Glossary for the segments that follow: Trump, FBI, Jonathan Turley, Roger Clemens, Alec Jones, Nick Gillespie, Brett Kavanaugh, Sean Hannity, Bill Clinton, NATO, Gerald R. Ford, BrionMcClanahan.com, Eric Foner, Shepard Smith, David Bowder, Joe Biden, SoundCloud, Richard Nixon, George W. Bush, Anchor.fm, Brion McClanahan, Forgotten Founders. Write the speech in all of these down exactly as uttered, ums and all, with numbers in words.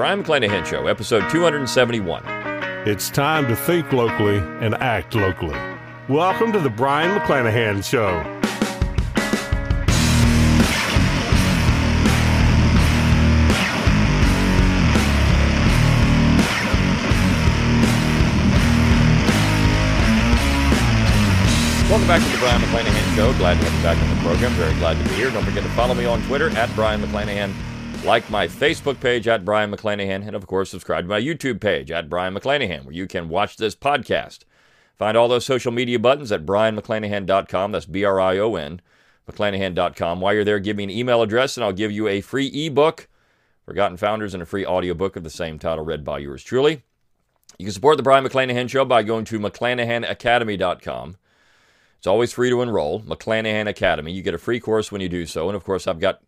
Brion McClanahan Show, episode two seventy-one. It's time to think locally and act locally. Welcome to the Brion McClanahan Show. Welcome back to the Brion McClanahan Show. Glad to have you back on the program. Very glad to be here. Don't forget to follow me on Twitter, at Brion McClanahan. Like my Facebook page, at Brion McClanahan. And, of course, subscribe to my YouTube page, at Brion McClanahan, where you can watch this podcast. Find all those social media buttons at Brion McClanahan dot com. That's B R I O N, McClanahan dot com. While you're there, give me an email address, and I'll give you a free ebook, Forgotten Founders, and a free audiobook of the same title, read by yours truly. You can support the Brion McClanahan Show by going to McClanahan Academy dot com. It's always free to enroll, McClanahan Academy. You get a free course when you do so. And, of course, I've got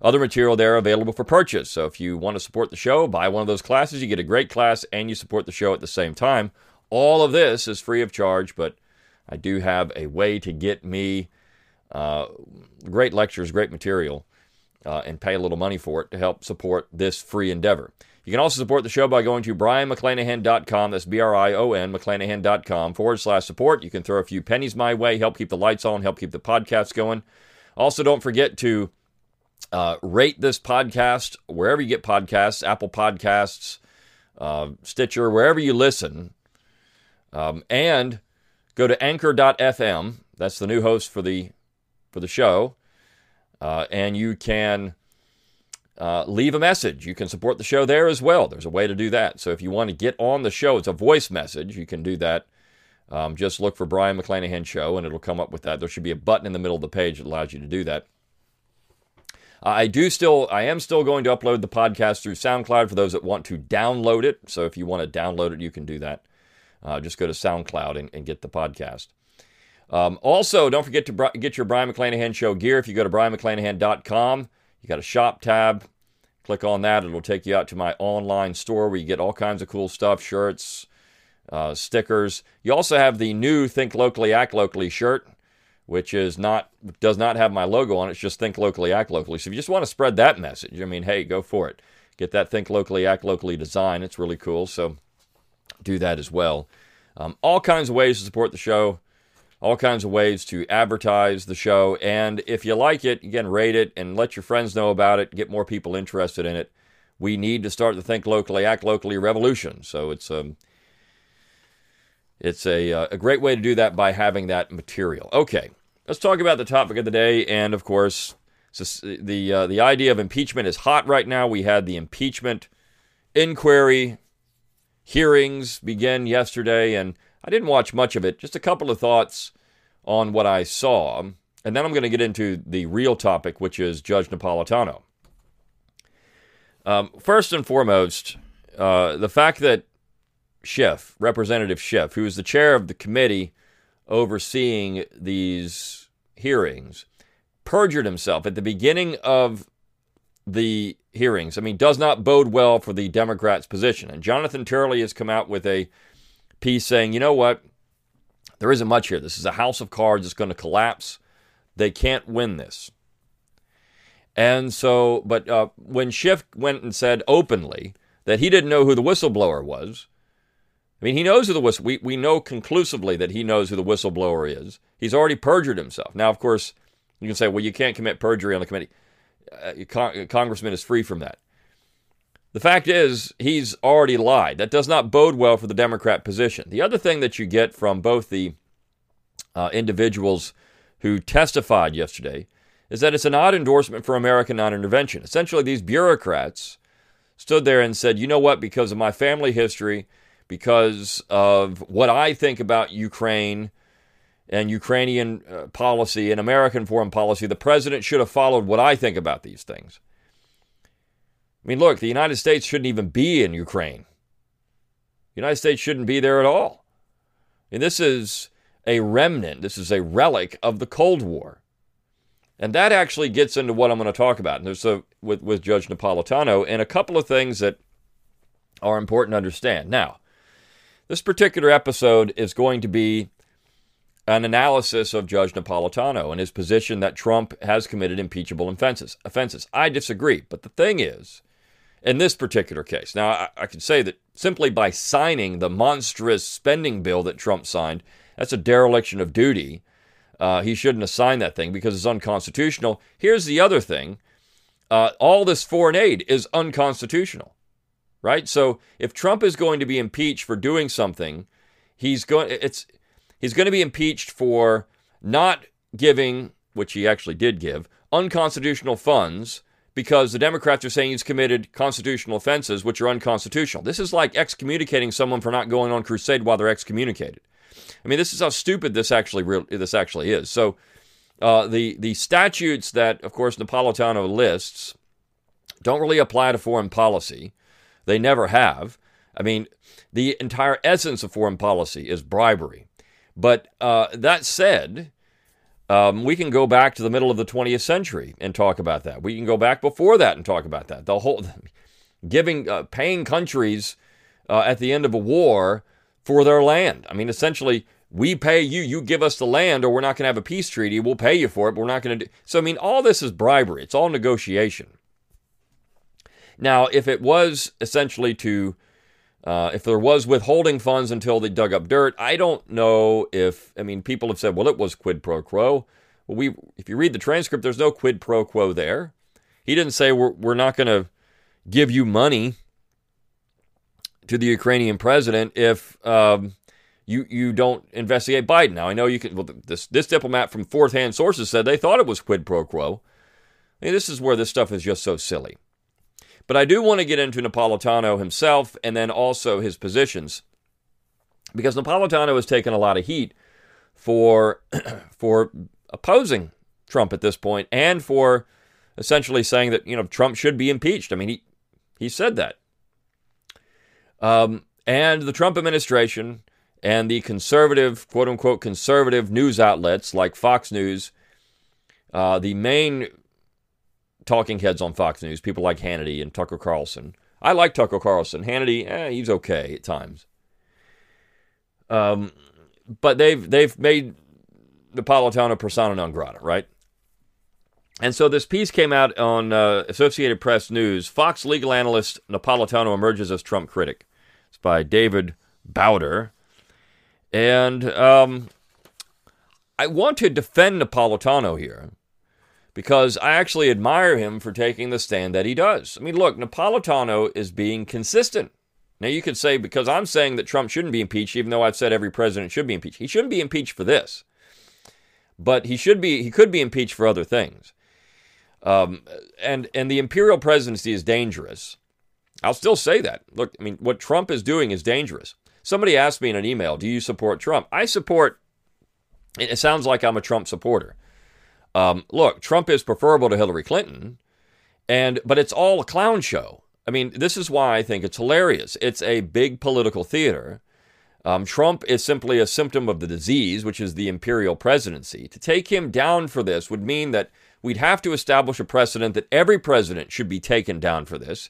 other material there available for purchase. So if you want to support the show, buy one of those classes. You get a great class, and you support the show at the same time. All of this is free of charge, but I do have a way to get me uh, great lectures, great material, uh, and pay a little money for it to help support this free endeavor. You can also support the show by going to Brion McClanahan dot com. That's B R I O N, McClanahan dot com, forward slash support. You can throw a few pennies my way, help keep the lights on, help keep the podcast going. Also, don't forget to Uh, rate this podcast wherever you get podcasts, Apple Podcasts, uh, Stitcher, wherever you listen. Um, and go to Anchor dot F M. That's the new host for the for the show. Uh, and you can uh, leave a message. You can support the show there as well. There's a way to do that. So if you want to get on the show, it's a voice message. You can do that. Um, just look for Brion McClanahan Show, and it'll come up with that. There should be a button in the middle of the page that allows you to do that. I do still, I am still going to upload the podcast through SoundCloud for those that want to download it. So if you want to download it, you can do that. Uh, just go to SoundCloud and, and get the podcast. Um, also, don't forget to br- get your Brion McClanahan Show gear. If you go to Brion McClanahan dot com, you got a shop tab. Click on that. It'll take you out to my online store where you get all kinds of cool stuff, shirts, uh, stickers. You also have the new Think Locally, Act Locally shirt, which is not does not have my logo on it. It's just Think Locally, Act Locally. So if you just want to spread that message, I mean, hey, go for it. Get that Think Locally, Act Locally design. It's really cool, so do that as well. Um, all kinds of ways to support the show, all kinds of ways to advertise the show, and if you like it, again, rate it and let your friends know about it, get more people interested in it. We need to start the Think Locally, Act Locally revolution, so it's um, It's a, uh, a great way to do that by having that material. Okay, let's talk about the topic of the day. And, of course, the, uh, the idea of impeachment is hot right now. We had the impeachment inquiry hearings begin yesterday, and I didn't watch much of it. Just a couple of thoughts on what I saw. And then I'm going to get into the real topic, which is Judge Napolitano. Um, first and foremost, uh, the fact that Schiff, Representative Schiff, who is the chair of the committee overseeing these hearings, perjured himself at the beginning of the hearings. I mean, does not bode well for the Democrats' position. And Jonathan Turley has come out with a piece saying, you know what, there isn't much here. This is a house of cards. It's going to collapse. They can't win this. And so, but uh, when Schiff went and said openly that he didn't know who the whistleblower was, I mean, he knows who the whistle. We, we know conclusively that he knows who the whistleblower is. He's already perjured himself. Now, of course, you can say, well, you can't commit perjury on the committee. Uh, con- a congressman is free from that. The fact is, he's already lied. That does not bode well for the Democrat position. The other thing that you get from both the uh, individuals who testified yesterday is that it's an odd endorsement for American non-intervention. Essentially, these bureaucrats stood there and said, you know what, because of my family history, because of what I think about Ukraine and Ukrainian uh, policy and American foreign policy, the president should have followed what I think about these things. I mean, look, the United States shouldn't even be in Ukraine. The United States shouldn't be there at all. And this is a remnant, this is a relic of the Cold War. And that actually gets into what I'm going to talk about. And there's a, with, with Judge Napolitano and a couple of things that are important to understand. Now, this particular episode is going to be an analysis of Judge Napolitano and his position that Trump has committed impeachable offenses. Offenses. I disagree, but the thing is, in this particular case. Now, I, I can say that simply by signing the monstrous spending bill that Trump signed, that's a dereliction of duty. Uh, he shouldn't have signed that thing because it's unconstitutional. Here's the other thing. Uh, all this foreign aid is unconstitutional, right? So if Trump is going to be impeached for doing something, he's going, it's, he's going to be impeached for not giving, which he actually did give, unconstitutional funds because the Democrats are saying he's committed constitutional offenses, which are unconstitutional. This is like excommunicating someone for not going on crusade while they're excommunicated. I mean, this is how stupid this actually re- this actually is. So uh, the, the statutes that, of course, Napolitano lists don't really apply to foreign policy. They never have. I mean, the entire essence of foreign policy is bribery. But uh, that said, um, we can go back to the middle of the twentieth century and talk about that. We can go back before that and talk about that. The whole giving, uh, paying countries uh, at the end of a war for their land. I mean, essentially, we pay you, you give us the land, or we're not going to have a peace treaty. We'll pay you for it, but we're not going to do... So, I mean, all this is bribery. It's all negotiation. Now, if it was essentially to... Uh, if there was withholding funds until they dug up dirt, I don't know if... I mean, people have said, well, it was quid pro quo. Well, we, if you read the transcript, there's no quid pro quo there. He didn't say, we're, we're not going to give you money to the Ukrainian president if um, you you don't investigate Biden. Now, I know you can... Well, this, this diplomat from fourth-hand sources said they thought it was quid pro quo. I mean, this is where this stuff is just so silly. But I do want to get into Napolitano himself and then also his positions, because Napolitano has taken a lot of heat for for opposing Trump at this point and for essentially saying that, you know, Trump should be impeached. I mean, he, he said that. Um, and the Trump administration and the conservative, quote unquote, conservative news outlets like Fox News, uh, the main talking heads on Fox News, people like Hannity and Tucker Carlson. I like Tucker Carlson. Hannity, eh, he's okay at times. Um, but they've they've made Napolitano persona non grata, right? And so this piece came out on uh, Associated Press News. Fox legal analyst Napolitano emerges as Trump critic. It's by David Bowder. And um, I want to defend Napolitano here, because I actually admire him for taking the stand that he does. I mean, look, Napolitano is being consistent. Now, you could say, because I'm saying that Trump shouldn't be impeached, even though I've said every president should be impeached. He shouldn't be impeached for this. But he should be. He could be impeached for other things. Um, and, and the imperial presidency is dangerous. I'll still say that. Look, I mean, what Trump is doing is dangerous. Somebody asked me in an email, do you support Trump? I support, it sounds like I'm a Trump supporter. Um, look, Trump is preferable to Hillary Clinton, and but it's all a clown show. I mean, this is why I think it's hilarious. It's a big political theater. Um, Trump is simply a symptom of the disease, which is the imperial presidency. To take him down for this would mean that we'd have to establish a precedent that every president should be taken down for this.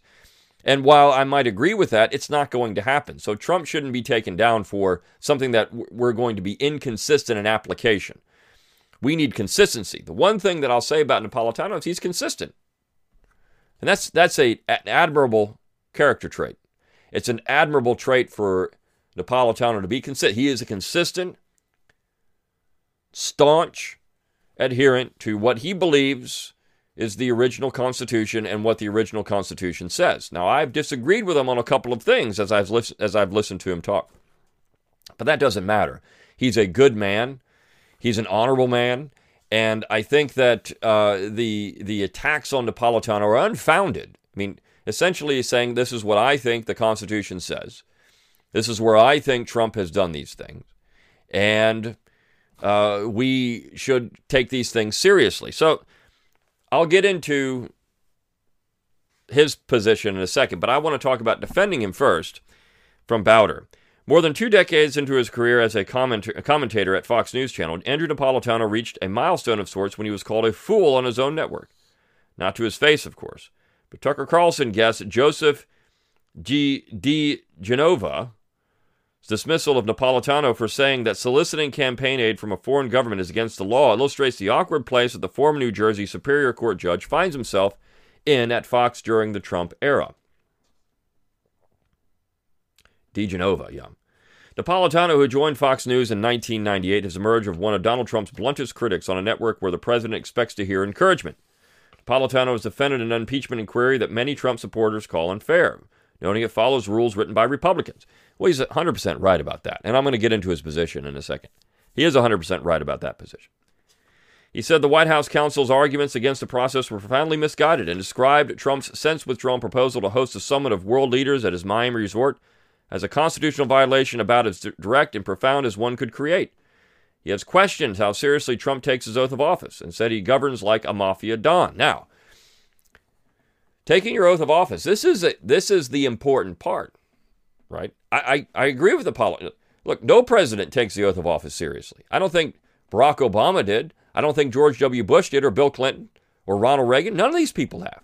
And while I might agree with that, it's not going to happen. So Trump shouldn't be taken down for something that we're going to be inconsistent in application. We need consistency. The one thing that I'll say about Napolitano is he's consistent. And that's that's a, an admirable character trait. It's an admirable trait for Napolitano to be consistent. He is a consistent, staunch adherent to what he believes is the original Constitution and what the original Constitution says. Now, I've disagreed with him on a couple of things as I've li- as I've listened to him talk. But that doesn't matter. He's a good man. He's an honorable man, and I think that uh, the the attacks on Napolitano are unfounded. I mean, essentially he's saying this is what I think the Constitution says. This is where I think Trump has done these things, and uh, we should take these things seriously. So I'll get into his position in a second, but I want to talk about defending him first from Bowder. More than two decades into his career as a commenta- commentator at Fox News Channel, Andrew Napolitano reached a milestone of sorts when he was called a fool on his own network. Not to his face, of course. But Tucker Carlson guest Joseph DiGenova's dismissal of Napolitano for saying that soliciting campaign aid from a foreign government is against the law illustrates the awkward place that the former New Jersey Superior Court judge finds himself in at Fox during the Trump era. DiGenova, yeah. Napolitano, who joined Fox News in nineteen ninety-eight, has emerged as one of Donald Trump's bluntest critics on a network where the president expects to hear encouragement. Napolitano has defended an impeachment inquiry that many Trump supporters call unfair, noting it follows rules written by Republicans. Well, he's one hundred percent right about that, and I'm going to get into his position in a second. He is one hundred percent right about that position. He said the White House counsel's arguments against the process were profoundly misguided and described Trump's since-withdrawn proposal to host a summit of world leaders at his Miami resort as a constitutional violation about as direct and profound as one could create. He has questioned how seriously Trump takes his oath of office and said he governs like a mafia don. Now, taking your oath of office, this is a, this is the important part, right? I, I, I agree with the policy. Look, no president takes the oath of office seriously. I don't think Barack Obama did. I don't think George W. Bush did, or Bill Clinton, or Ronald Reagan. None of these people have.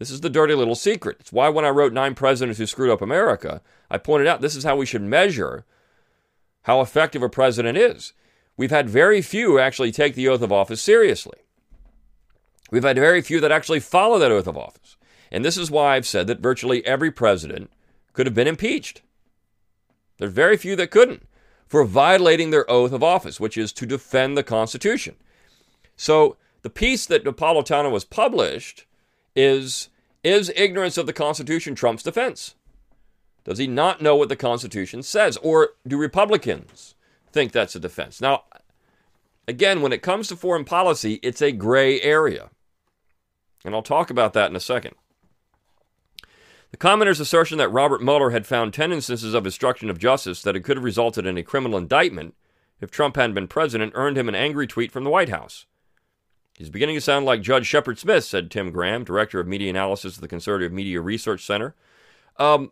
This is the dirty little secret. It's why when I wrote Nine Presidents Who Screwed Up America, I pointed out this is how we should measure how effective a president is. We've had very few actually take the oath of office seriously. We've had very few that actually follow that oath of office. And this is why I've said that virtually every president could have been impeached. There's very few that couldn't, for violating their oath of office, which is to defend the Constitution. So the piece that Napolitano has published is, is ignorance of the Constitution Trump's defense? Does he not know what the Constitution says? Or do Republicans think that's a defense? Now, again, when it comes to foreign policy, it's a gray area. And I'll talk about that in a second. The commenter's assertion that Robert Mueller had found ten instances of obstruction of justice that it could have resulted in a criminal indictment if Trump hadn't been president earned him an angry tweet from the White House. He's beginning to sound like Judge Shepard Smith, said Tim Graham, director of media analysis at the Conservative Media Research Center. Um,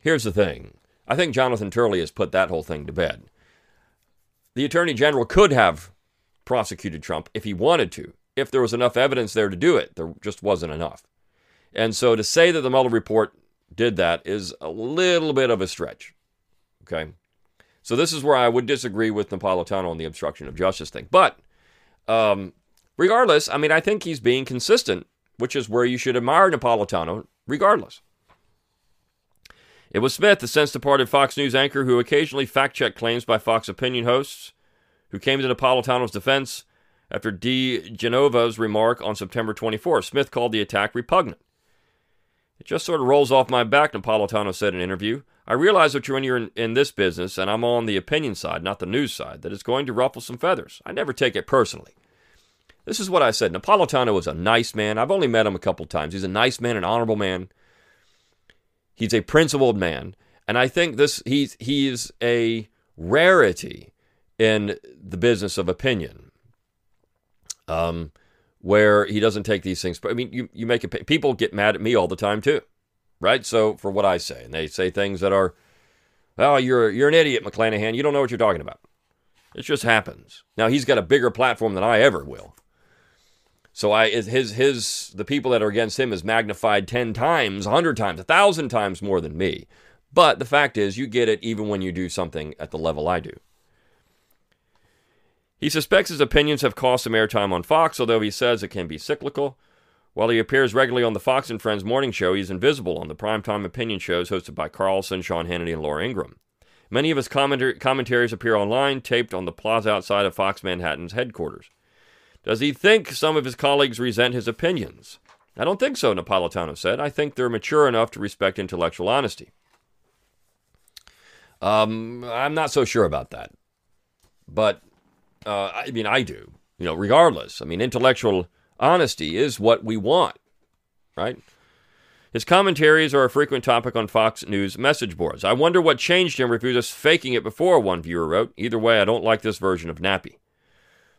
here's the thing. I think Jonathan Turley has put that whole thing to bed. The Attorney General could have prosecuted Trump if he wanted to, if there was enough evidence there to do it. There just wasn't enough. And so to say that the Mueller report did that is a little bit of a stretch, okay? So this is where I would disagree with Napolitano on the obstruction of justice thing. But um, regardless, I mean, I think he's being consistent, which is where you should admire Napolitano regardless. It was Smith, the since-departed Fox News anchor, who occasionally fact-checked claims by Fox opinion hosts, who came to Napolitano's defense after DiGenova's remark on September twenty-fourth. Smith called the attack repugnant. It just sort of rolls off my back, Napolitano said in an interview. I realize that when you're in, in this business, and I'm on the opinion side, not the news side, that it's going to ruffle some feathers. I never take it personally. This is what I said. Napolitano is a nice man. I've only met him a couple times. He's a nice man, an honorable man. He's a principled man. And I think this he's he's a rarity in the business of opinion, um, where he doesn't take these things. But I mean, you, you make it, people get mad at me all the time too, right? So for what I say, and they say things that are, oh, you're, you're an idiot, McClanahan. You don't know what you're talking about. It just happens. Now he's got a bigger platform than I ever will. So I, his, his, the people that are against him is magnified ten times, a hundred times, a thousand times more than me. But the fact is you get it even when you do something at the level I do. He suspects his opinions have cost him airtime on Fox, although he says it can be cyclical. While he appears regularly on the Fox and Friends morning show, he's invisible on the primetime opinion shows hosted by Carlson, Sean Hannity, and Laura Ingraham. Many of his commentar- commentaries appear online, taped on the plaza outside of Fox Manhattan's headquarters. Does he think some of his colleagues resent his opinions? I don't think so, Napolitano said. I think they're mature enough to respect intellectual honesty. Um, I'm not so sure about that. But... Uh, I mean, I do, you know, regardless. I mean, intellectual honesty is what we want, right? His commentaries are a frequent topic on Fox News message boards. I wonder what changed him if he was faking it before, one viewer wrote. Either way, I don't like this version of Nappy.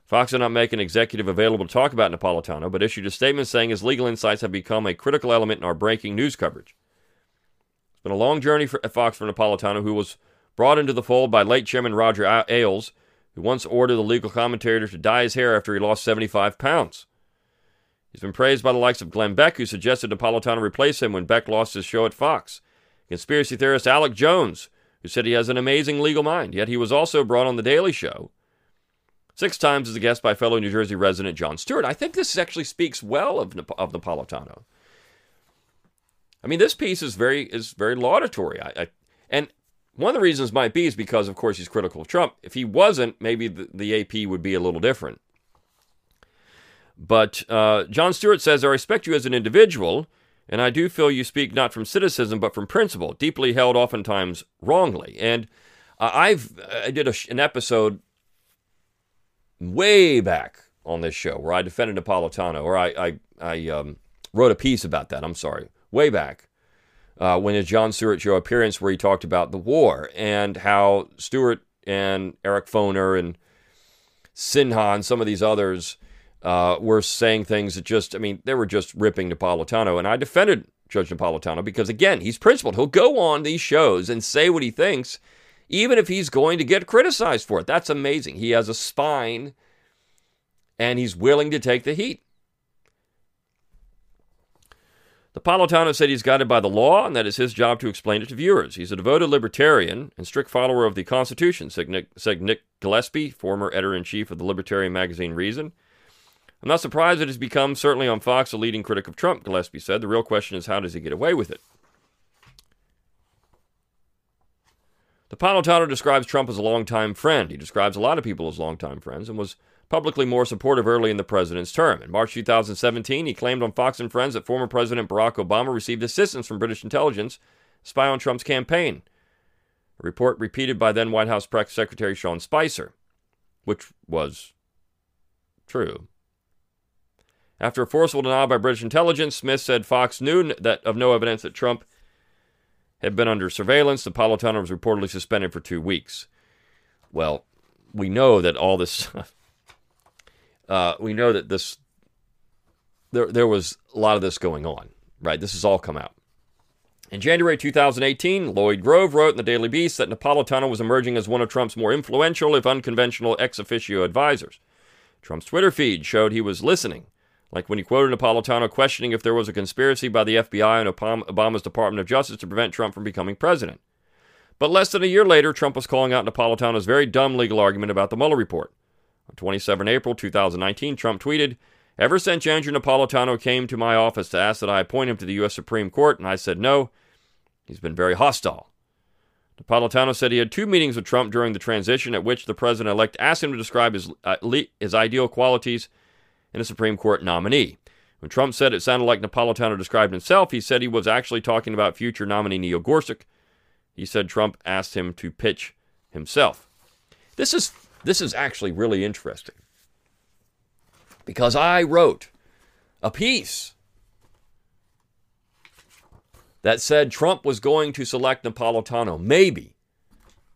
Fox did not make an executive available to talk about Napolitano, but issued a statement saying his legal insights have become a critical element in our breaking news coverage. It's been a long journey for, at Fox for Napolitano, who was brought into the fold by late Chairman Roger Ailes, who once ordered the legal commentator to dye his hair after he lost seventy-five pounds. He's been praised by the likes of Glenn Beck, who suggested Napolitano replace him when Beck lost his show at Fox. Conspiracy theorist Alec Jones, who said he has an amazing legal mind, yet he was also brought on The Daily Show six times as a guest by fellow New Jersey resident John Stewart. I think this actually speaks well of, Nap- of Napolitano. I mean, this piece is very is very laudatory. I, I and one of the reasons might be is because, of course, he's critical of Trump. If he wasn't, maybe the, the A P would be a little different. But uh, John Stewart says, I respect you as an individual, and I do feel you speak not from cynicism, but from principle, deeply held, oftentimes wrongly. And uh, I've I did a, an episode way back on this show where I defended Napolitano, or I, I, I um, wrote a piece about that, I'm sorry, way back. Uh, when his John Stewart show appearance where he talked about the war and how Stewart and Eric Foner and Sinha and some of these others uh, were saying things that just, I mean, they were just ripping Napolitano. And I defended Judge Napolitano because, again, he's principled. He'll go on these shows and say what he thinks, even if he's going to get criticized for it. That's amazing. He has a spine and he's willing to take the heat. Napolitano said he's guided by the law and that it's his job to explain it to viewers. He's a devoted libertarian and strict follower of the Constitution, said Nick, said Nick Gillespie, former editor-in-chief of the libertarian magazine Reason. I'm not surprised it has become, certainly on Fox, a leading critic of Trump, Gillespie said. The real question is, how does he get away with it? Napolitano describes Trump as a longtime friend. He describes a lot of people as longtime friends and was publicly more supportive early in the president's term. In March twenty seventeen, he claimed on Fox and Friends that former President Barack Obama received assistance from British intelligence to spy on Trump's campaign, a report repeated by then White House Press Secretary Sean Spicer, which was true. After a forceful denial by British intelligence, Smith said Fox knew that of no evidence that Trump had been under surveillance. Napolitano was reportedly suspended for two weeks. Well, we know that all this... Uh, we know that this, there, there was a lot of this going on, right? This has all come out. In January twenty eighteen, Lloyd Grove wrote in the Daily Beast that Napolitano was emerging as one of Trump's more influential, if unconventional, ex officio advisors. Trump's Twitter feed showed he was listening, like when he quoted Napolitano questioning if there was a conspiracy by the F B I and Obama's Department of Justice to prevent Trump from becoming president. But less than a year later, Trump was calling out Napolitano's very dumb legal argument about the Mueller report. On twenty-seventh of April twenty nineteen, Trump tweeted, ever since Andrew Napolitano came to my office to ask that I appoint him to the U S Supreme Court, and I said no, he's been very hostile. Napolitano said he had two meetings with Trump during the transition at which the president-elect asked him to describe his, uh, le- his ideal qualities in a Supreme Court nominee. When Trump said it sounded like Napolitano described himself, he said he was actually talking about future nominee Neil Gorsuch. He said Trump asked him to pitch himself. This is... This is actually really interesting because I wrote a piece that said Trump was going to select Napolitano, maybe,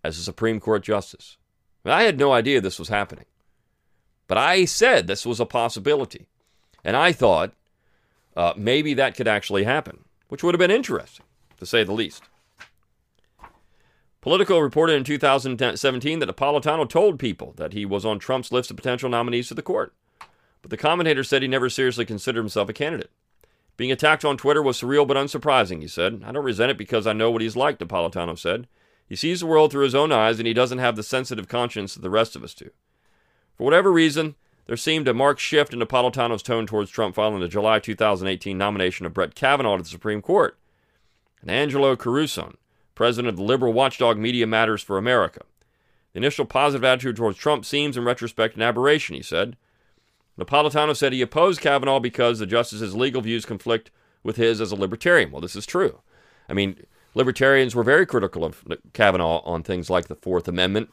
as a Supreme Court justice. And I had no idea this was happening, but I said this was a possibility, and I thought uh, maybe that could actually happen, which would have been interesting, to say the least. Politico reported in two thousand seventeen that Napolitano told people that he was on Trump's list of potential nominees to the court. But the commentator said he never seriously considered himself a candidate. Being attacked on Twitter was surreal but unsurprising, he said. I don't resent it because I know what he's like, Napolitano said. He sees the world through his own eyes and he doesn't have the sensitive conscience that the rest of us do. For whatever reason, there seemed a marked shift in Napolitano's tone towards Trump following the July twenty eighteen nomination of Brett Kavanaugh to the Supreme Court and Angelo Carusone, president of the liberal watchdog Media Matters for America. The initial positive attitude towards Trump seems, in retrospect, an aberration, he said. Napolitano said he opposed Kavanaugh because the justice's legal views conflict with his as a libertarian. Well, this is true. I mean, libertarians were very critical of Kavanaugh on things like the Fourth Amendment.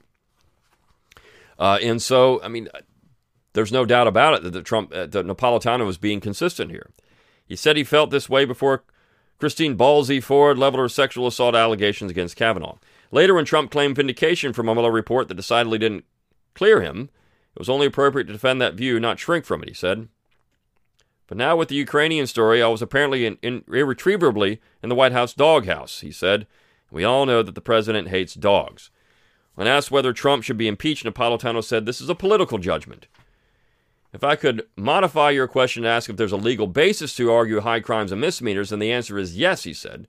Uh, and so, I mean, there's no doubt about it that the Trump, uh, that Napolitano was being consistent here. He said he felt this way before Christine Ballsey Ford leveled her sexual assault allegations against Kavanaugh. Later, when Trump claimed vindication from a Mueller report that decidedly didn't clear him, it was only appropriate to defend that view, not shrink from it, he said. But now with the Ukrainian story, I was apparently in, in, irretrievably in the White House doghouse, he said. We all know that the president hates dogs. When asked whether Trump should be impeached, Napolitano said, this is a political judgment. If I could modify your question to ask if there's a legal basis to argue high crimes and misdemeanors, then the answer is yes, he said.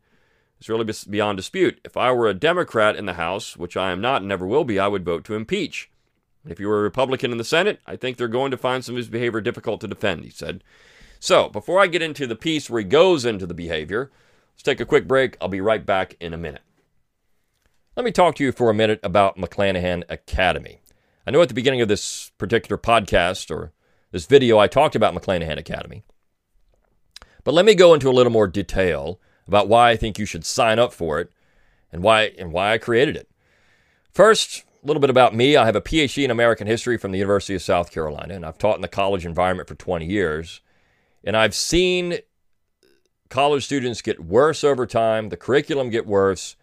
It's really beyond dispute. If I were a Democrat in the House, which I am not and never will be, I would vote to impeach. If you were a Republican in the Senate, I think they're going to find some of his behavior difficult to defend, he said. So, before I get into the piece where he goes into the behavior, Let's take a quick break. I'll be right back in a minute. Let me talk to you for a minute about McClanahan Academy. I know at the beginning of this particular podcast or this video, I talked about McClanahan Academy. But let me go into a little more detail about why I think you should sign up for it and why and why I created it. First, a little bit about me. I have a P H D in American history from the University of South Carolina, and I've taught in the college environment for twenty years. And I've seen college students get worse over time, the curriculum get worse,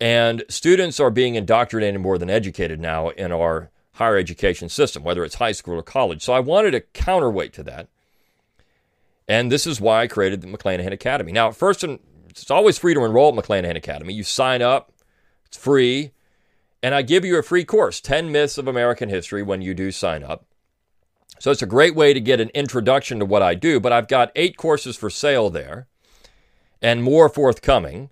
and students are being indoctrinated more than educated now in our higher education system, whether it's high school or college. So I wanted a counterweight to that. And this is why I created the McClanahan Academy. Now, first, it's always free to enroll at McClanahan Academy. You sign up, it's free, and I give you a free course, ten myths of American History, when you do sign up. So it's a great way to get an introduction to what I do, but I've got eight courses for sale there and more forthcoming.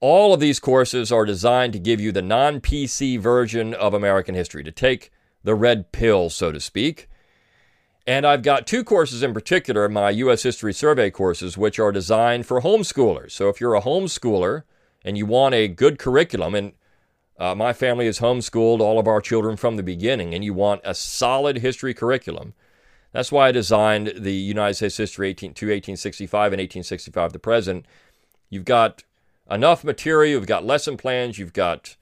All of these courses are designed to give you the non-P C version of American history, to take the red pill, so to speak. And I've got two courses in particular, my U S History Survey courses, which are designed for homeschoolers. So if you're a homeschooler and you want a good curriculum, and uh, my family has homeschooled all of our children from the beginning, and you want a solid history curriculum, that's why I designed the United States History eighteen, to eighteen sixty-five and eighteen sixty-five, the present. You've got enough material, you've got lesson plans, you've got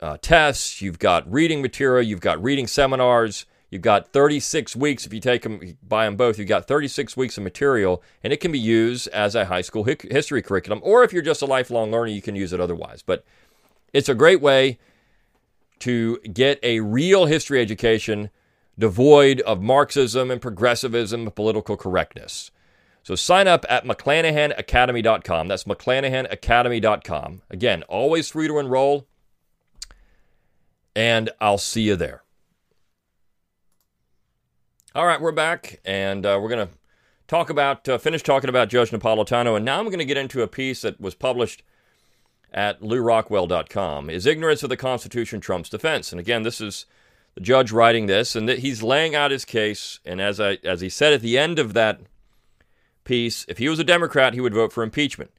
uh, tests, you've got reading material, you've got reading seminars, you've got thirty-six weeks. If you take them, buy them both, you've got thirty-six weeks of material, and it can be used as a high school history curriculum, or if you're just a lifelong learner, you can use it otherwise. But it's a great way to get a real history education devoid of Marxism and progressivism and political correctness. So sign up at McClanahan Academy dot com. That's McClanahan Academy dot com. Again, always free to enroll, and I'll see you there. All right, we're back, and uh, we're going to talk about, uh, finish talking about Joe Napolitano, and now I'm going to get into a piece that was published at Lew Rockwell dot com. Is ignorance of the Constitution Trump's defense? And again, this is the judge writing this, and that he's laying out his case, and as I as he said at the end of that piece, if he was a Democrat, he would vote for impeachment.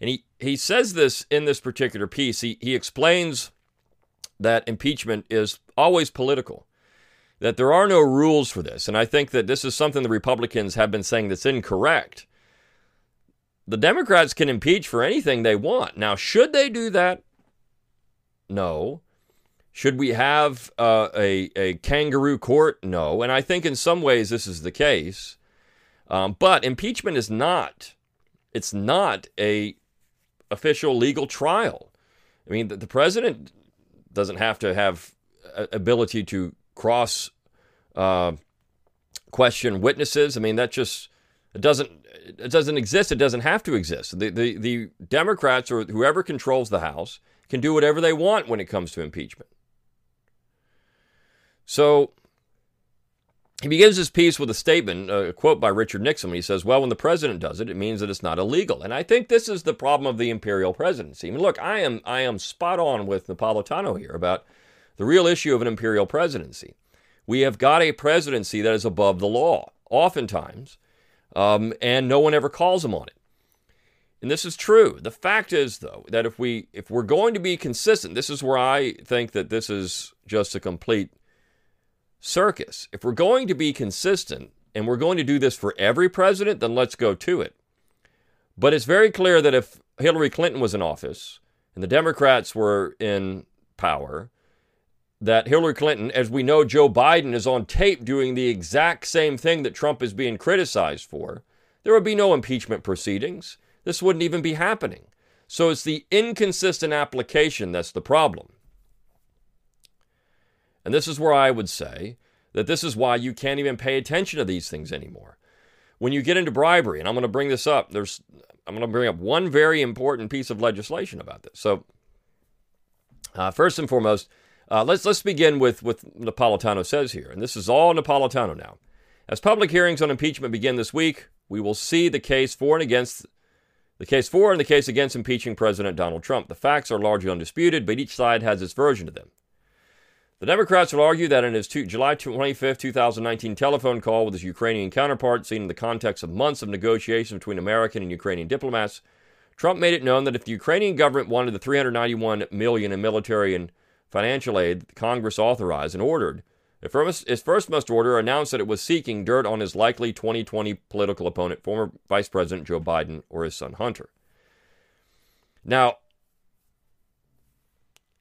And he, he says this in this particular piece. He, he explains that impeachment is always political, that there are no rules for this. And I think that this is something the Republicans have been saying that's incorrect. The Democrats can impeach for anything they want. Now, should they do that? No. Should we have uh, a, a kangaroo court? No. And I think in some ways this is the case. Um, but impeachment is not, it's not a official legal trial. I mean, the, the president doesn't have to have a, ability to cross uh, question witnesses. I mean, that just, it doesn't, it doesn't exist. It doesn't have to exist. The, the, the Democrats or whoever controls the House can do whatever they want when it comes to impeachment. So he begins his piece with a statement, a quote by Richard Nixon. He says, well, when the president does it, it means that it's not illegal. And I think this is the problem of the imperial presidency. I mean, look, I am I am spot on with Napolitano here about the real issue of an imperial presidency. We have got a presidency that is above the law, oftentimes, um, and no one ever calls them on it. And this is true. The fact is, though, that if, we, if we're going to be consistent, this is where I think that this is just a complete circus. If we're going to be consistent and we're going to do this for every president, then let's go to it. But it's very clear that if Hillary Clinton was in office and the Democrats were in power, that Hillary Clinton, as we know, Joe Biden is on tape doing the exact same thing that Trump is being criticized for, there would be no impeachment proceedings. This wouldn't even be happening. So it's the inconsistent application that's the problem. And this is where I would say that this is why you can't even pay attention to these things anymore. When you get into bribery, and I'm going to bring this up, there's, I'm going to bring up one very important piece of legislation about this. So uh, first and foremost, uh, let's let's begin with what Napolitano says here. And this is all Napolitano now. As public hearings on impeachment begin this week, we will see the case for and against the case for and the case against impeaching President Donald Trump. The facts are largely undisputed, but each side has its version of them. The Democrats will argue that in his July twenty-fifth, twenty nineteen telephone call with his Ukrainian counterpart, seen in the context of months of negotiation between American and Ukrainian diplomats, Trump made it known that if the Ukrainian government wanted the three hundred ninety-one million dollars in military and financial aid that Congress authorized and ordered, it first, its first must order announced that it was seeking dirt on his likely twenty twenty political opponent, former Vice President Joe Biden, or his son Hunter. Now,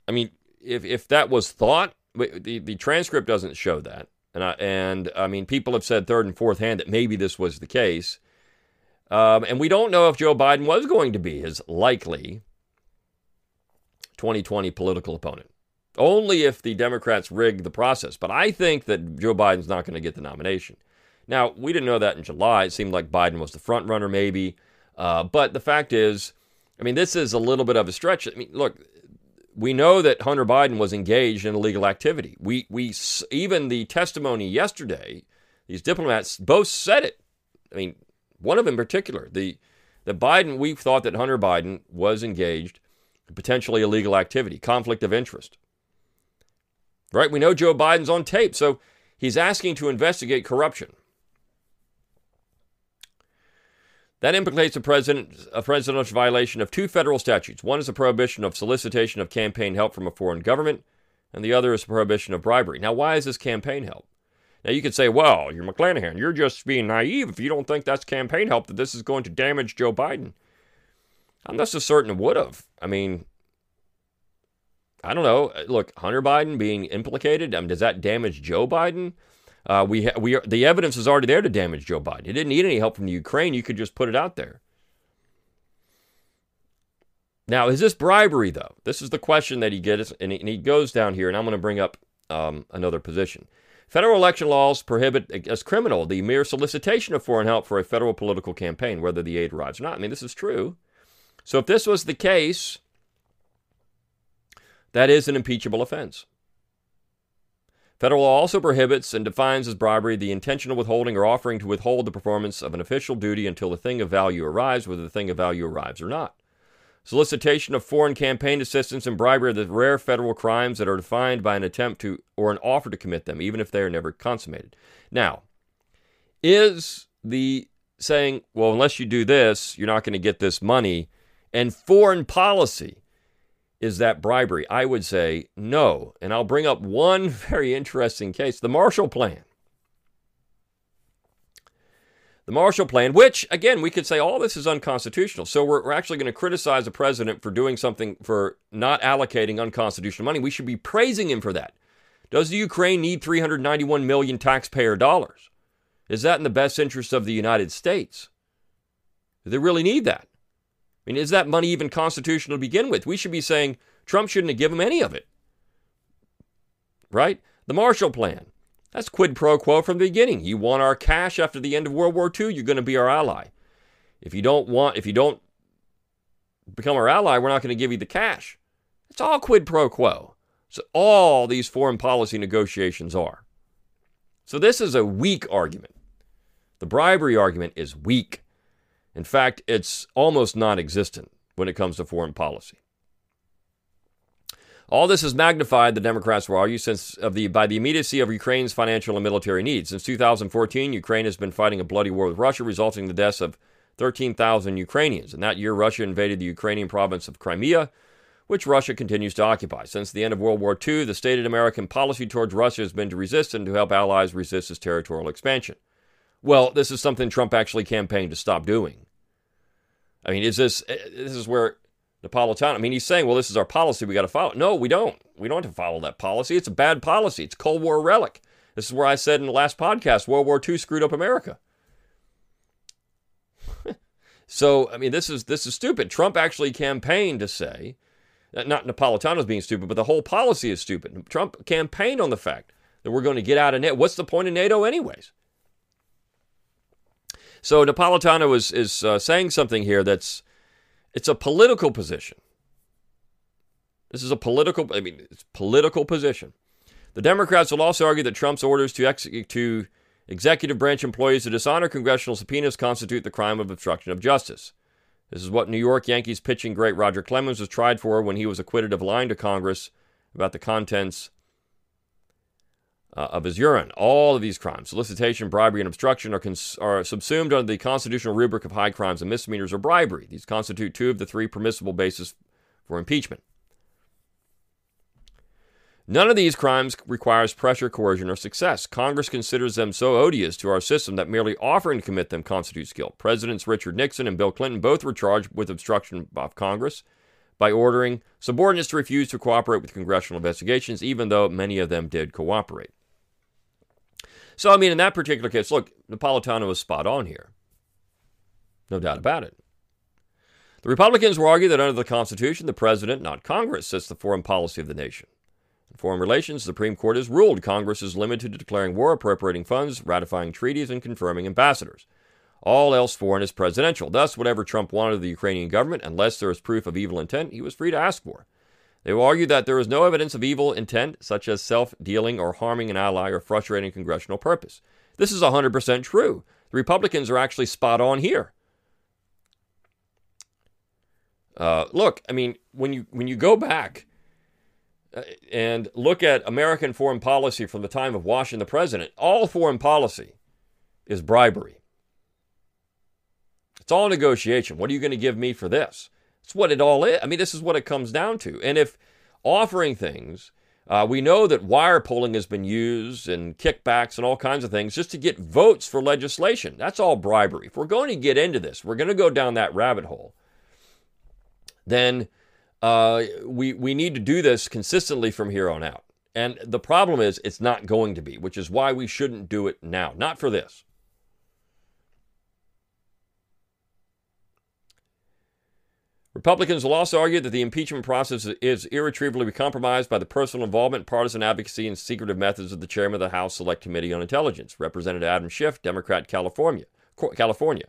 I mean, if if that was thought, the, the transcript doesn't show that. And I, and I mean, people have said third and fourth hand that maybe this was the case. Um, and we don't know if Joe Biden was going to be his likely twenty twenty political opponent. Only if the Democrats rigged the process. But I think that Joe Biden's not going to get the nomination. Now, we didn't know that in July. It seemed like Biden was the front runner, maybe. Uh, but the fact is, I mean, this is a little bit of a stretch. I mean, look, we know that Hunter Biden was engaged in illegal activity. We, we even the testimony yesterday, these diplomats both said it. I mean, one of them in particular, the, the Biden, we thought that Hunter Biden was engaged in potentially illegal activity, conflict of interest. Right? We know Joe Biden's on tape, so he's asking to investigate corruption. That implicates a, president, a president's violation of two federal statutes. One is a prohibition of solicitation of campaign help from a foreign government, and the other is a prohibition of bribery. Now, why is this campaign help? Now, you could say, well, you're McClanahan. You're just being naive if you don't think that's campaign help, that this is going to damage Joe Biden. I'm not so certain it would have. I mean, I don't know. Look, Hunter Biden being implicated, I mean, does that damage Joe Biden? Uh, we ha- we are, the evidence is already there to damage Joe Biden. He didn't need any help from the Ukraine. You could just put it out there. Now, is this bribery, though? This is the question that he gets, and he, and he goes down here, and I'm going to bring up um, another position. Federal election laws prohibit as criminal the mere solicitation of foreign help for a federal political campaign, whether the aid arrives or not. I mean, this is true. So if this was the case, that is an impeachable offense. Federal law also prohibits and defines as bribery the intentional withholding or offering to withhold the performance of an official duty until the thing of value arrives, whether the thing of value arrives or not. Solicitation of foreign campaign assistance and bribery are the rare federal crimes that are defined by an attempt to or an offer to commit them, even if they are never consummated. Now, is the saying, well, unless you do this, you're not going to get this money, and foreign policy, is that bribery? I would say no. And I'll bring up one very interesting case, the Marshall Plan. The Marshall Plan, which, again, we could say all this is unconstitutional. So we're, we're actually going to criticize the president for doing something, for not allocating unconstitutional money. We should be praising him for that. Does the Ukraine need three hundred ninety-one million dollars taxpayer dollars? Is that in the best interest of the United States? Do they really need that? I mean, is that money even constitutional to begin with? We should be saying Trump shouldn't have given him any of it, right? The Marshall Plan, that's quid pro quo from the beginning. You want our cash after the end of World War Two, you're going to be our ally. If you don't want, if you don't become our ally, we're not going to give you the cash. It's all quid pro quo. So all these foreign policy negotiations are. So this is a weak argument. The bribery argument is weak. In fact, it's almost non-existent when it comes to foreign policy. All this is magnified, the Democrats will argue, since of the, by the immediacy of Ukraine's financial and military needs. Since two thousand fourteen, Ukraine has been fighting a bloody war with Russia, resulting in the deaths of thirteen thousand Ukrainians. In that year, Russia invaded the Ukrainian province of Crimea, which Russia continues to occupy. Since the end of World War Two, the stated American policy towards Russia has been to resist and to help allies resist its territorial expansion. Well, this is something Trump actually campaigned to stop doing. I mean, is this, this is where Napolitano, I mean, he's saying, well, this is our policy, we got to follow. No, we don't. We don't have to follow that policy. It's a bad policy. It's a Cold War relic. This is where I said in the last podcast, World War Two screwed up America. So, I mean, this is, this is stupid. Trump actually campaigned to say, not Napolitano's being stupid, but the whole policy is stupid. Trump campaigned on the fact that we're going to get out of NATO. What's the point of NATO anyways? So Napolitano is is uh, saying something here that's, it's a political position. This is a political, I mean, it's political position. The Democrats will also argue that Trump's orders to ex- to executive branch employees to dishonor congressional subpoenas constitute the crime of obstruction of justice. This is what New York Yankees pitching great Roger Clemens was tried for when he was acquitted of lying to Congress about the contents uh, of his urine. All of these crimes, solicitation, bribery, and obstruction, are, cons- are subsumed under the constitutional rubric of high crimes and misdemeanors or bribery. These constitute two of the three permissible bases for impeachment. None of these crimes requires pressure, coercion, or success. Congress considers them so odious to our system that merely offering to commit them constitutes guilt. Presidents Richard Nixon and Bill Clinton both were charged with obstruction of Congress by ordering subordinates to refuse to cooperate with congressional investigations, even though many of them did cooperate. So, I mean, in that particular case, look, Napolitano was spot on here. No doubt about it. The Republicans will argue that under the Constitution, the president, not Congress, sets the foreign policy of the nation. In foreign relations, the Supreme Court has ruled Congress is limited to declaring war, appropriating funds, ratifying treaties, and confirming ambassadors. All else foreign is presidential. Thus, whatever Trump wanted of the Ukrainian government, unless there is proof of evil intent, he was free to ask for. They will argue that there is no evidence of evil intent, such as self-dealing or harming an ally or frustrating congressional purpose. This is one hundred percent true. The Republicans are actually spot on here. Uh, look, I mean, when you when you go back and look at American foreign policy from the time of Washington the president, all foreign policy is bribery. It's all negotiation. What are you going to give me for this? It's what it all is. I mean, this is what it comes down to. And if offering things, uh, we know that wire pulling has been used and kickbacks and all kinds of things just to get votes for legislation. That's all bribery. If we're going to get into this, we're going to go down that rabbit hole, then Uh, we, we need to do this consistently from here on out. And the problem is it's not going to be, which is why we shouldn't do it now. Not for this. Republicans will also argue that the impeachment process is irretrievably compromised by the personal involvement, partisan advocacy, and secretive methods of the chairman of the House Select Committee on Intelligence, Representative Adam Schiff, Democrat, California, California.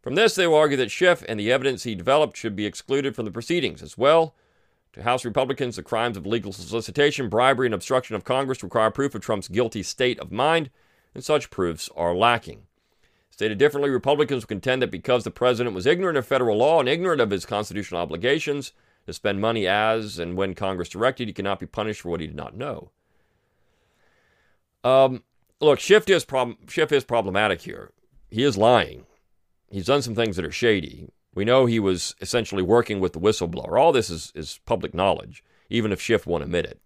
From this, they will argue that Schiff and the evidence he developed should be excluded from the proceedings. As well, to House Republicans, the crimes of legal solicitation, bribery, and obstruction of Congress require proof of Trump's guilty state of mind, and such proofs are lacking. Stated differently, Republicans will contend that because the president was ignorant of federal law and ignorant of his constitutional obligations to spend money as and when Congress directed, he cannot be punished for what he did not know. Um, look, Schiff is, prob- Schiff is problematic here. He is lying. He's done some things that are shady. We know he was essentially working with the whistleblower. All this is, is public knowledge, even if Schiff won't admit it.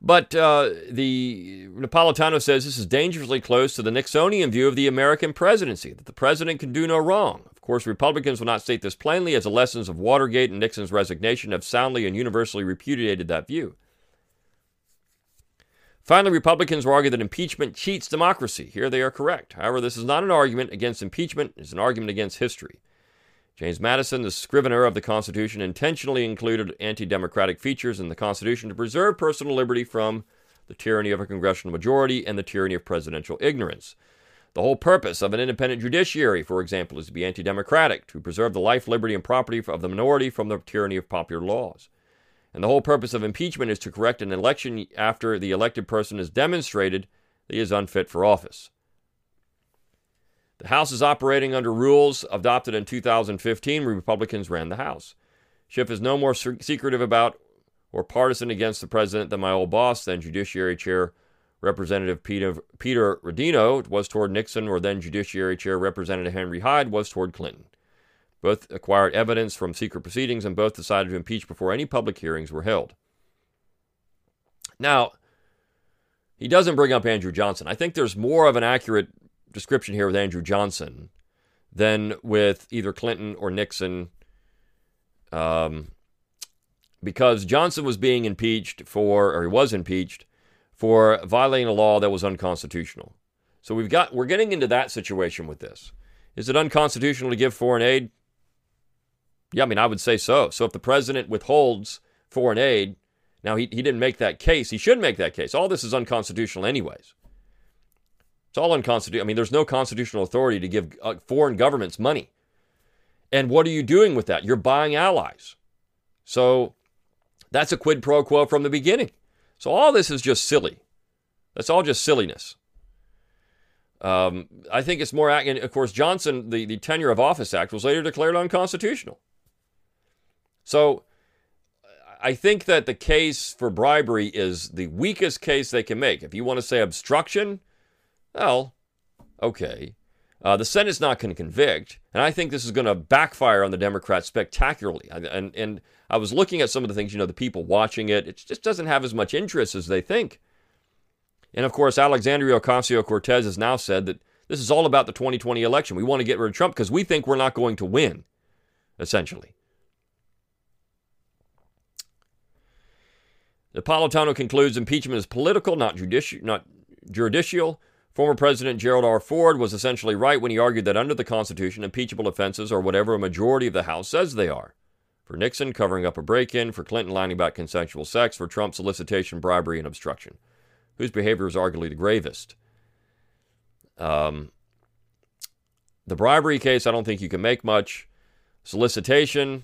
But uh, the Napolitano says this is dangerously close to the Nixonian view of the American presidency, that the president can do no wrong. Of course, Republicans will not state this plainly, as the lessons of Watergate and Nixon's resignation have soundly and universally repudiated that view. Finally, Republicans will argue that impeachment cheats democracy. Here they are correct. However, this is not an argument against impeachment. It's an argument against history. James Madison, the scrivener of the Constitution, intentionally included anti-democratic features in the Constitution to preserve personal liberty from the tyranny of a congressional majority and the tyranny of presidential ignorance. The whole purpose of an independent judiciary, for example, is to be anti-democratic, to preserve the life, liberty, and property of the minority from the tyranny of popular laws. And the whole purpose of impeachment is to correct an election after the elected person has demonstrated that he is unfit for office. The House is operating under rules adopted in two thousand fifteen where Republicans ran the House. Schiff is no more secretive about or partisan against the president than my old boss, then Judiciary Chair Representative Peter, Peter Rodino was toward Nixon, or then Judiciary Chair Representative Henry Hyde was toward Clinton. Both acquired evidence from secret proceedings, and both decided to impeach before any public hearings were held. Now, he doesn't bring up Andrew Johnson. I think there's more of an accurate description here with Andrew Johnson than with either Clinton or Nixon, um, because Johnson was being impeached for, or he was impeached, for violating a law that was unconstitutional. So we've got, we're getting into that situation with this. Is it unconstitutional to give foreign aid? Yeah, I mean, I would say so. So if the president withholds foreign aid, now he, he didn't make that case. He should make that case. All this is unconstitutional anyways. It's all unconstitutional. I mean, there's no constitutional authority to give uh, foreign governments money. And what are you doing with that? You're buying allies. So that's a quid pro quo from the beginning. So all this is just silly. That's all just silliness. Um, I think it's more, and of course, Johnson, the, the Tenure of Office Act was later declared unconstitutional. So I think that the case for bribery is the weakest case they can make. If you want to say obstruction, well, okay. Uh, the Senate's not going to convict, and I think this is going to backfire on the Democrats spectacularly. And, and and I was looking at some of the things, you know, the people watching it. It just doesn't have as much interest as they think. And, of course, Alexandria Ocasio-Cortez has now said that this is all about the twenty twenty election. We want to get rid of Trump because we think we're not going to win, essentially. Napolitano concludes impeachment is political, not judici- not judicial. Former President Gerald R. Ford was essentially right when he argued that under the Constitution, impeachable offenses are whatever a majority of the House says they are. For Nixon, covering up a break-in. For Clinton, lying about consensual sex. For Trump, solicitation, bribery, and obstruction. Whose behavior was arguably the gravest? Um, the bribery case, I don't think you can make much. Solicitation,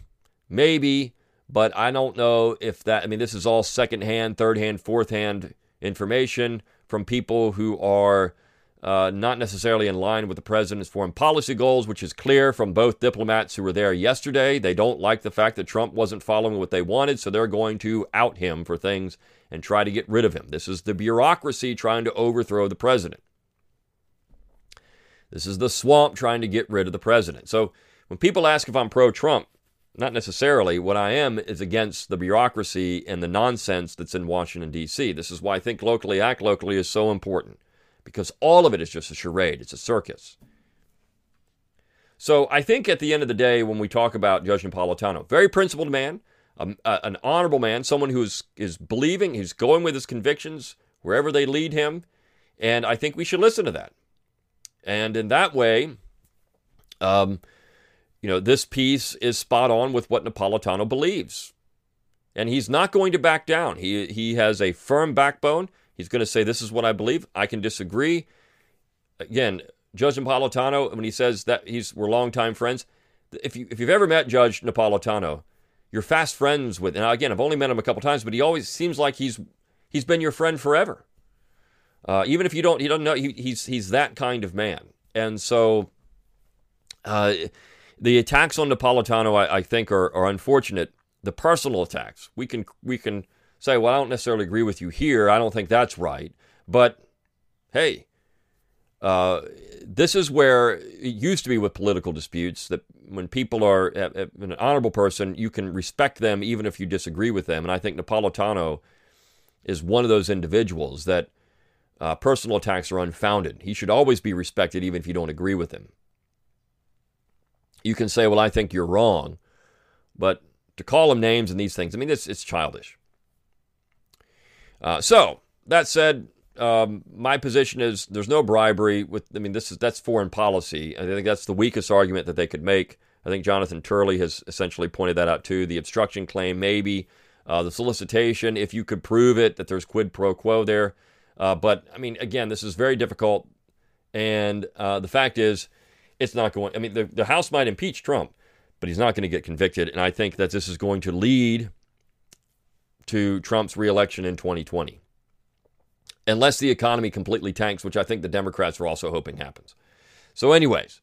maybe, but I don't know if that... I mean, this is all second-hand, third-hand, fourth-hand information from people who are uh, not necessarily in line with the president's foreign policy goals, which is clear from both diplomats who were there yesterday. They don't like the fact that Trump wasn't following what they wanted, so they're going to out him for things and try to get rid of him. This is the bureaucracy trying to overthrow the president. This is the swamp trying to get rid of the president. So when people ask if I'm pro-Trump, not necessarily. What I am is against the bureaucracy and the nonsense that's in Washington, D C. This is why I think locally, act locally is so important, because all of it is just a charade. It's a circus. So I think at the end of the day, when we talk about Judge Napolitano, very principled man, um, uh, an honorable man, someone who is, is believing, he's going with his convictions wherever they lead him, and I think we should listen to that. And in that way... um. You know, this piece is spot on with what Napolitano believes. And he's not going to back down. He he has a firm backbone. He's going to say, this is what I believe. I can disagree. Again, Judge Napolitano, when he says that he's we're longtime friends, if, you, if you've ever met Judge Napolitano, you're fast friends with, and again, I've only met him a couple times, but he always seems like he's he's been your friend forever. Uh, even if you don't, he doesn't know, he, he's, he's that kind of man. And so... Uh, The attacks on Napolitano, I, I think, are, are unfortunate. The personal attacks. We can we can say, well, I don't necessarily agree with you here. I don't think that's right. But, hey, uh, this is where it used to be with political disputes, that when people are an honorable person, you can respect them even if you disagree with them. And I think Napolitano is one of those individuals that uh, personal attacks are unfounded. He should always be respected even if you don't agree with him. You can say, well, I think you're wrong. But to call them names and these things, I mean, it's, it's childish. Uh, so, that said, um, my position is there's no bribery. With I mean, this is that's foreign policy. I think that's the weakest argument that they could make. I think Jonathan Turley has essentially pointed that out, too. The obstruction claim, maybe. Uh, the solicitation, if you could prove it, that there's quid pro quo there. Uh, but, I mean, again, this is very difficult. And uh, the fact is, it's not going, I mean, the, the House might impeach Trump, but he's not going to get convicted. And I think that this is going to lead to Trump's reelection in twenty twenty. Unless the economy completely tanks, which I think the Democrats are also hoping happens. So anyways,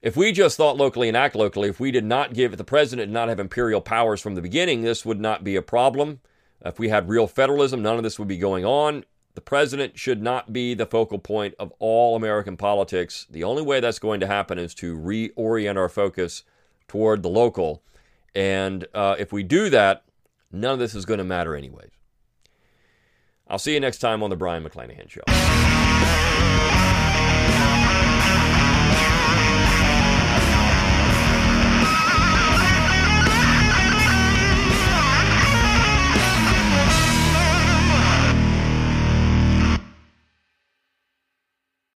if we just thought locally and act locally, if we did not give, if the president did not have imperial powers from the beginning, this would not be a problem. If we had real federalism, none of this would be going on. The president should not be the focal point of all American politics. The only way that's going to happen is to reorient our focus toward the local. And uh, if we do that, none of this is going to matter anyways. I'll see you next time on The Brion McClanahan Show.